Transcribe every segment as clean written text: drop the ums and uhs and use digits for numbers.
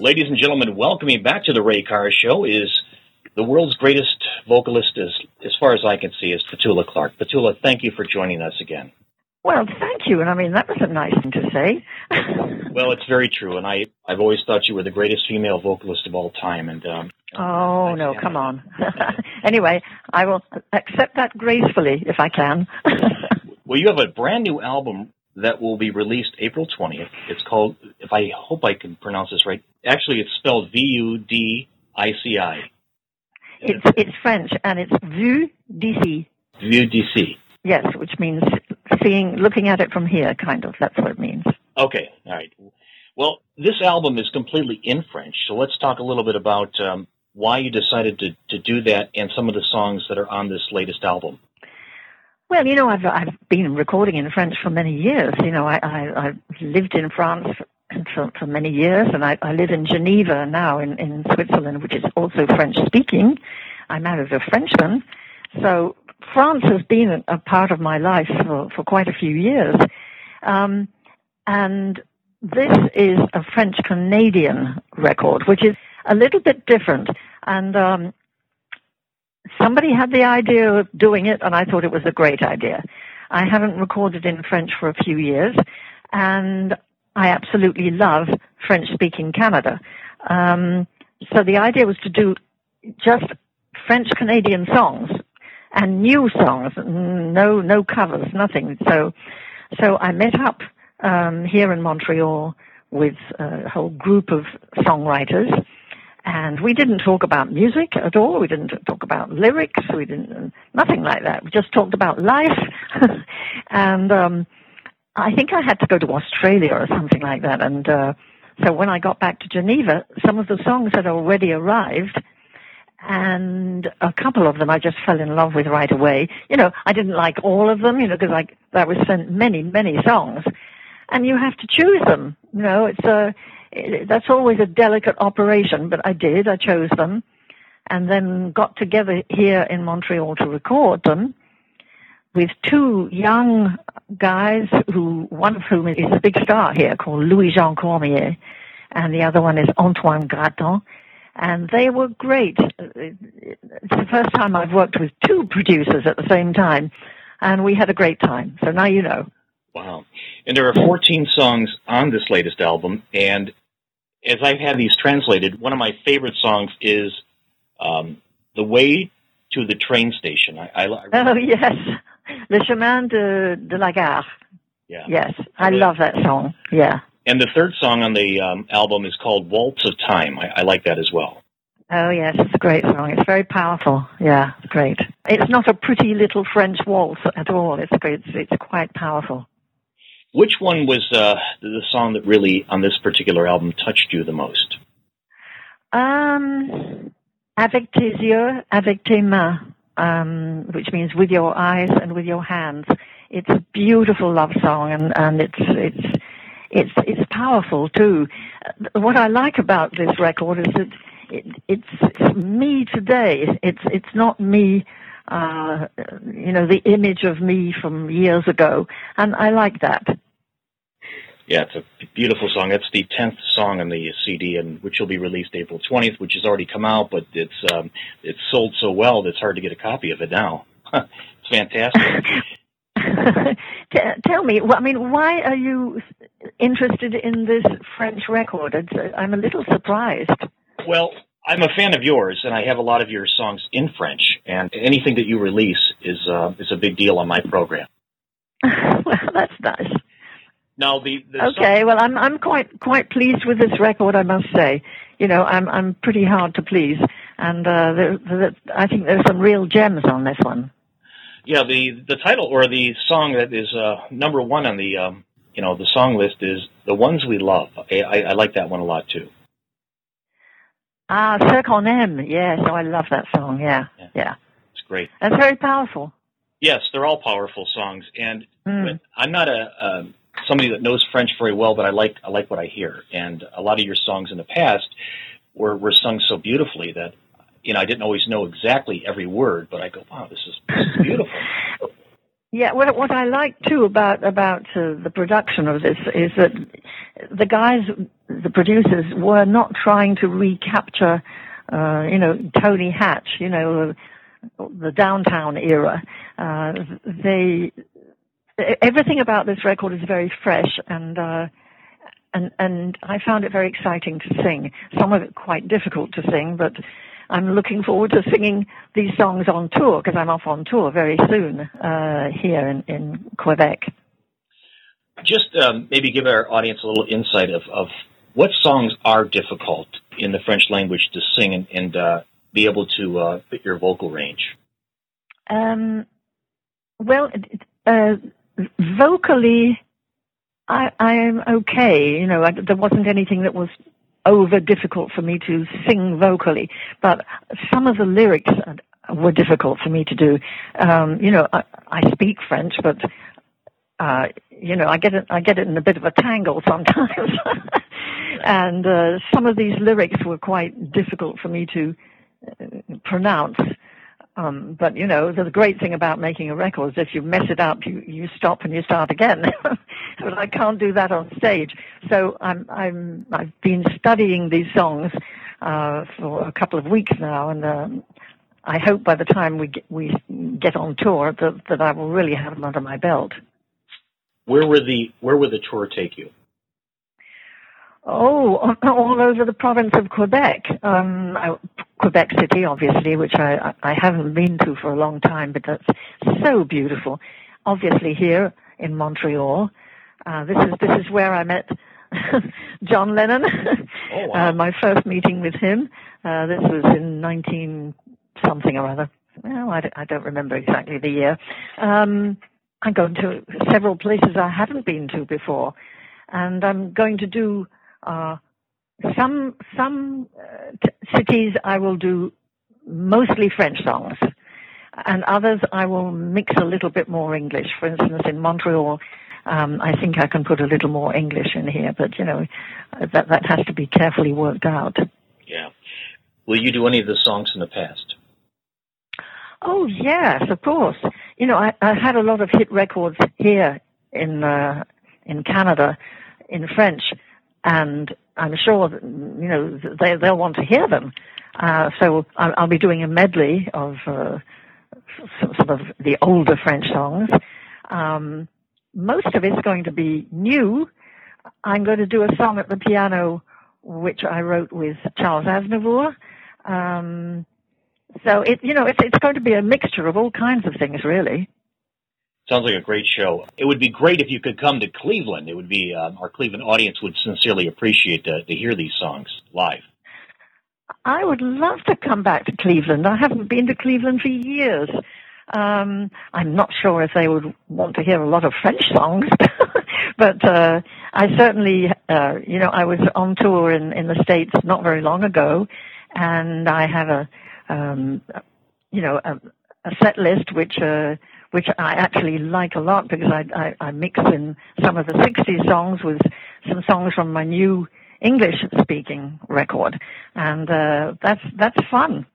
Ladies and gentlemen, welcoming back to the Ray Carr Show is the world's greatest vocalist, as far as I can see, is Petula Clark. Petula, thank you for joining us again. Well, thank you, and I mean, that was a nice thing to say. Well, it's very true, and I've always thought you were the greatest female vocalist of all time. And oh, no, come on. Anyway, I will accept that gracefully, if I can. Well, you have a brand new album that will be released April 20th. It's called, if I hope I can pronounce this right, actually it's spelled V-U-D-I-C-I. It's French, and it's Vu d'ici. Vu d'ici. Yes, which means looking at it from here, kind of. That's what it means. Okay, all right. Well, this album is completely in French, so let's talk a little bit about why you decided to do that and some of the songs that are on this latest album. Well, you know, I've been recording in French for many years. You know, I've lived in France for many years, and I live in Geneva now in Switzerland, which is also French-speaking. I married a Frenchman. So France has been a part of my life for quite a few years. And this is a French-Canadian record, which is a little bit different. And somebody had the idea of doing it, and I thought it was a great idea. I haven't recorded in French for a few years, and I absolutely love French-speaking Canada. So the idea was to do just French-Canadian songs and new songs, no covers, nothing. So I met up here in Montreal with a whole group of songwriters. And we didn't talk about music at all. We didn't talk about lyrics. We didn't, nothing like that. We just talked about life. And I think I had to go to Australia or something like that. And so when I got back to Geneva, some of the songs had already arrived. And a couple of them I just fell in love with right away. You know, I didn't like all of them, you know, because I was sent many, many songs. And you have to choose them. You know, that's always a delicate operation, but I did. I chose them and then got together here in Montreal to record them with two young guys, one of whom is a big star here called Louis-Jean Cormier, and the other one is Antoine Gratton, and they were great. It's the first time I've worked with two producers at the same time, and we had a great time, so now you know. Wow. And there are 14 songs on this latest album, and as I've had these translated, one of my favorite songs is The Way to the Train Station. I yes. Le Chemin de la Gare. Yeah. Yes. I love that song. Yeah. And the third song on the album is called Waltz of Time. I like that as well. Oh, yes. It's a great song. It's very powerful. Yeah. It's great. It's not a pretty little French waltz at all. It's quite powerful. Which one was the song that really, on this particular album, touched you the most? Avec tes yeux, avec tes mains, which means with your eyes and with your hands. It's a beautiful love song, and it's powerful too. What I like about this record is that it's me today. It's not me. You know, the image of me from years ago, and I like that. Yeah, it's a beautiful song. That's the 10th song on the CD, and which will be released April 20th, which has already come out, but it's sold so well that it's hard to get a copy of it now. It's fantastic. Tell me, I mean, why are you interested in this French record? I'm a little surprised. Well, I'm a fan of yours, and I have a lot of your songs in French, and anything that you release is a big deal on my program. Well, that's nice. Now, okay. Well, I'm quite pleased with this record, I must say. You know, I'm pretty hard to please, and I think there's some real gems on this one. Yeah, the title or the song that is number one on the you know, the song list is The Ones We Love. I like that one a lot too. Ah, Cirque en M. Yeah, so I love that song. Yeah. It's great. That's very powerful. Yes, they're all powerful songs. And I'm not somebody that knows French very well, but I like what I hear. And a lot of your songs in the past were sung so beautifully that, you know, I didn't always know exactly every word, but I go, wow, this is beautiful. Yeah, what I like, too, about the production of this is that the guys, the producers, were not trying to recapture, Tony Hatch, the Downtown era. Everything about this record is very fresh, and I found it very exciting to sing. Some of it quite difficult to sing, but I'm looking forward to singing these songs on tour, because I'm off on tour very soon here in Quebec. Just maybe give our audience a little insight of what songs are difficult in the French language to sing and be able to fit your vocal range. Vocally, I am okay. There wasn't anything that was over difficult for me to sing vocally, but some of the lyrics were difficult for me to do. I speak French, but I get it in a bit of a tangle sometimes. And some of these lyrics were quite difficult for me to pronounce. But the great thing about making a record is if you mess it up, you stop and you start again. But I can't do that on stage. So I've been studying these songs for a couple of weeks now, and I hope by the time we get on tour that I will really have them under my belt. Where will the tour take you? Oh, all over the province of Quebec. Quebec City, obviously, which I haven't been to for a long time, but that's so beautiful. Obviously, here in Montreal, this is where I met John Lennon. Oh, wow. My first meeting with him. This was in 19 something or other. Well, I don't remember exactly the year. I'm going to several places I haven't been to before, and I'm going to do some cities I will do mostly French songs, and others I will mix a little bit more English. For instance, in Montreal, I think I can put a little more English in here, but, that has to be carefully worked out. Yeah. Will you do any of the songs in the past? Oh, yes, of course. I had a lot of hit records here in Canada in French, and I'm sure that, they'll want to hear them. So I'll be doing a medley of some of the older French songs. Most of it's going to be new. I'm going to do a song at the piano, which I wrote with Charles Aznavour. So it's going to be a mixture of all kinds of things, really. Sounds like a great show. It would be great if you could come to Cleveland. It would be our Cleveland audience would sincerely appreciate to hear these songs live. I would love to come back to Cleveland. I haven't been to Cleveland for years. I'm not sure if they would want to hear a lot of French songs, but I certainly, I was on tour in the States not very long ago, and I have a set list which I actually like a lot, because I mix in some of the 60s songs with some songs from my new English-speaking record, and that's fun.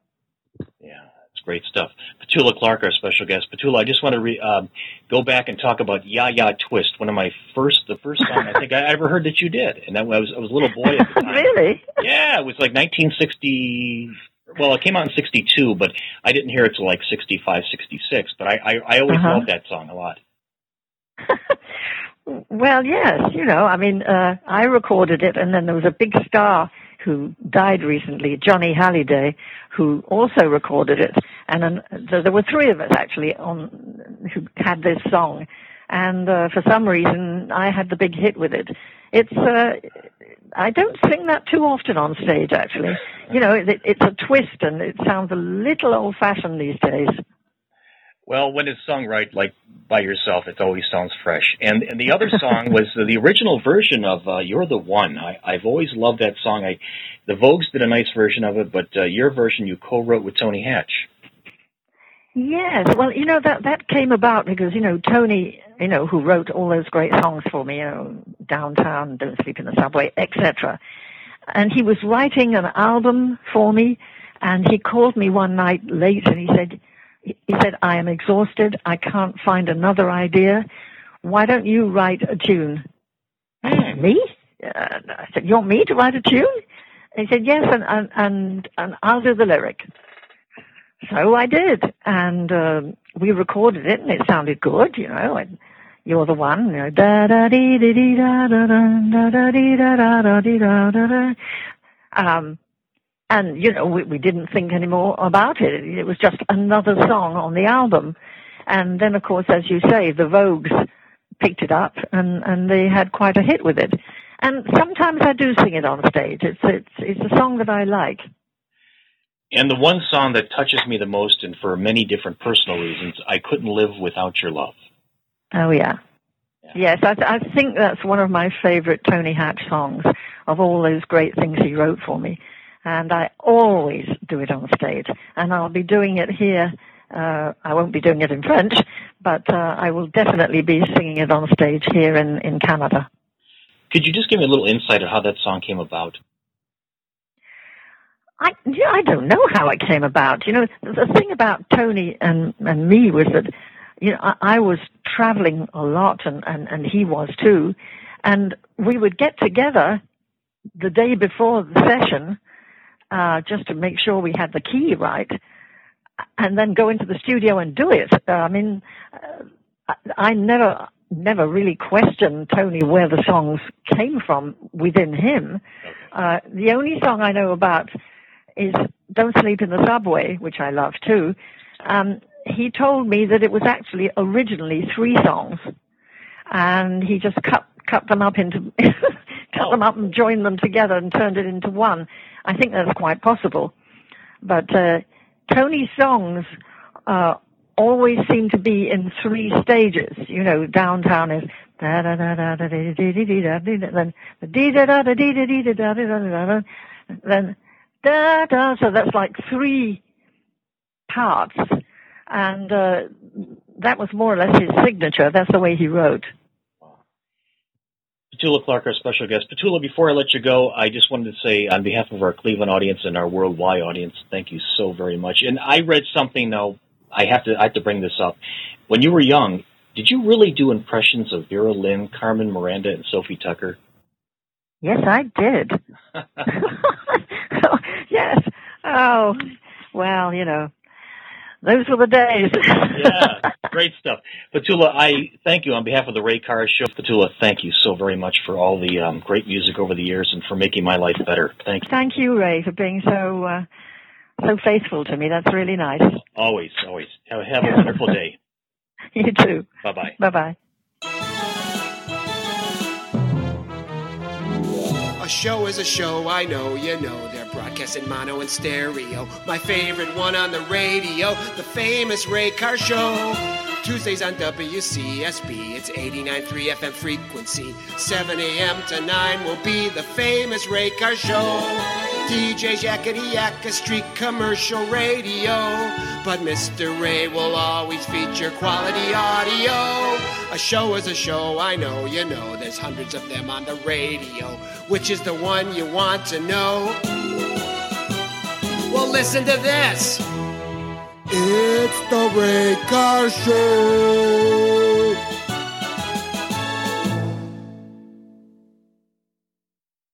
Yeah, it's great stuff. Petula Clark, our special guest. Petula, I just want to go back and talk about Ya Ya Twist, one of the first song I think I ever heard that you did, and that I was a little boy at the time. Really? Yeah, it was like 1960. Well, it came out in 1962, but I didn't hear it till like 1965, 1966. But I always loved that song a lot. Well, yes, I recorded it, and then there was a big star who died recently, Johnny Halliday, who also recorded it. And there were three of us actually who had this song, and for some reason I had the big hit with it. It's I don't sing that too often on stage, actually. It's a twist, and it sounds a little old-fashioned these days. Well, when it's sung right, like by yourself, it always sounds fresh. And the other song was the original version of "You're the One." I've always loved that song. The Vogues did a nice version of it, but your version you co-wrote with Tony Hatch. Yes, well, you know, that came about because, you know, Tony, you know, who wrote all those great songs for me, you know, Downtown, Don't Sleep in the Subway, etc. And he was writing an album for me, and he called me one night late and he said, I am exhausted, I can't find another idea, why don't you write a tune? Me? I said, you want me to write a tune? And he said, yes, and I'll do the lyric. So I did, and we recorded it, and it sounded good, you know, and You're the One, you know, and, you know, we didn't think any more about it. It was just another song on the album. And then, of course, as you say, the Vogues picked it up, and they had quite a hit with it. And sometimes I do sing it on stage. It's a song that I like. And the one song that touches me the most, and for many different personal reasons, I Couldn't Live Without Your Love. Oh, yeah. Yes, I think that's one of my favorite Tony Hatch songs, of all those great things he wrote for me. And I always do it on stage. And I'll be doing it here. I won't be doing it in French, but I will definitely be singing it on stage here in Canada. Could you just give me a little insight of how that song came about? I don't know how it came about. You know, the thing about Tony and me was that, you know, I was traveling a lot, and he was too. And we would get together the day before the session just to make sure we had the key right, and then go into the studio and do it. I mean, I never really questioned Tony where the songs came from within him. The only song I know about is Don't Sleep in the Subway, which I love too. He told me that it was actually originally 3 songs, and he just cut them up into cut them up and joined them together and turned it into one. I think that's quite possible. But Tony's songs always seem to be in 3 stages. You know, Downtown is da da da da da da da da, then dee da da da dee da dee da da da da, then da da. So that's like 3 parts. And that was more or less his signature. That's the way he wrote. Petula Clark, our special guest. Petula, before I let you go, I just wanted to say on behalf of our Cleveland audience and our worldwide audience, thank you so very much. And I read something, though, I have to bring this up. When you were young, did you really do impressions of Vera Lynn, Carmen Miranda, and Sophie Tucker? Yes, I did. Yes. Oh, well, you know. Those were the days. Yeah, great stuff. Petula, I thank you on behalf of the Ray Carr Show. Petula, thank you so very much for all the great music over the years and for making my life better. Thank you. Thank you, Ray, for being so faithful to me. That's really nice. Always, always. Have a wonderful day. You too. Bye-bye. Bye-bye. A show is a show, I know, you know. They're broadcast in mono and stereo. My favorite one on the radio, the famous Ray Carr Show. Tuesdays on WCSB, it's 89.3 FM frequency. 7 a.m. to 9 will be the famous Ray Carr Show. DJ's yakety yak, a street commercial radio. But Mr. Ray will always feature quality audio. A show is a show, I know, you know. There's hundreds of them on the radio. Which is the one you want to know? Well, listen to this. It's the Ray Carr Show.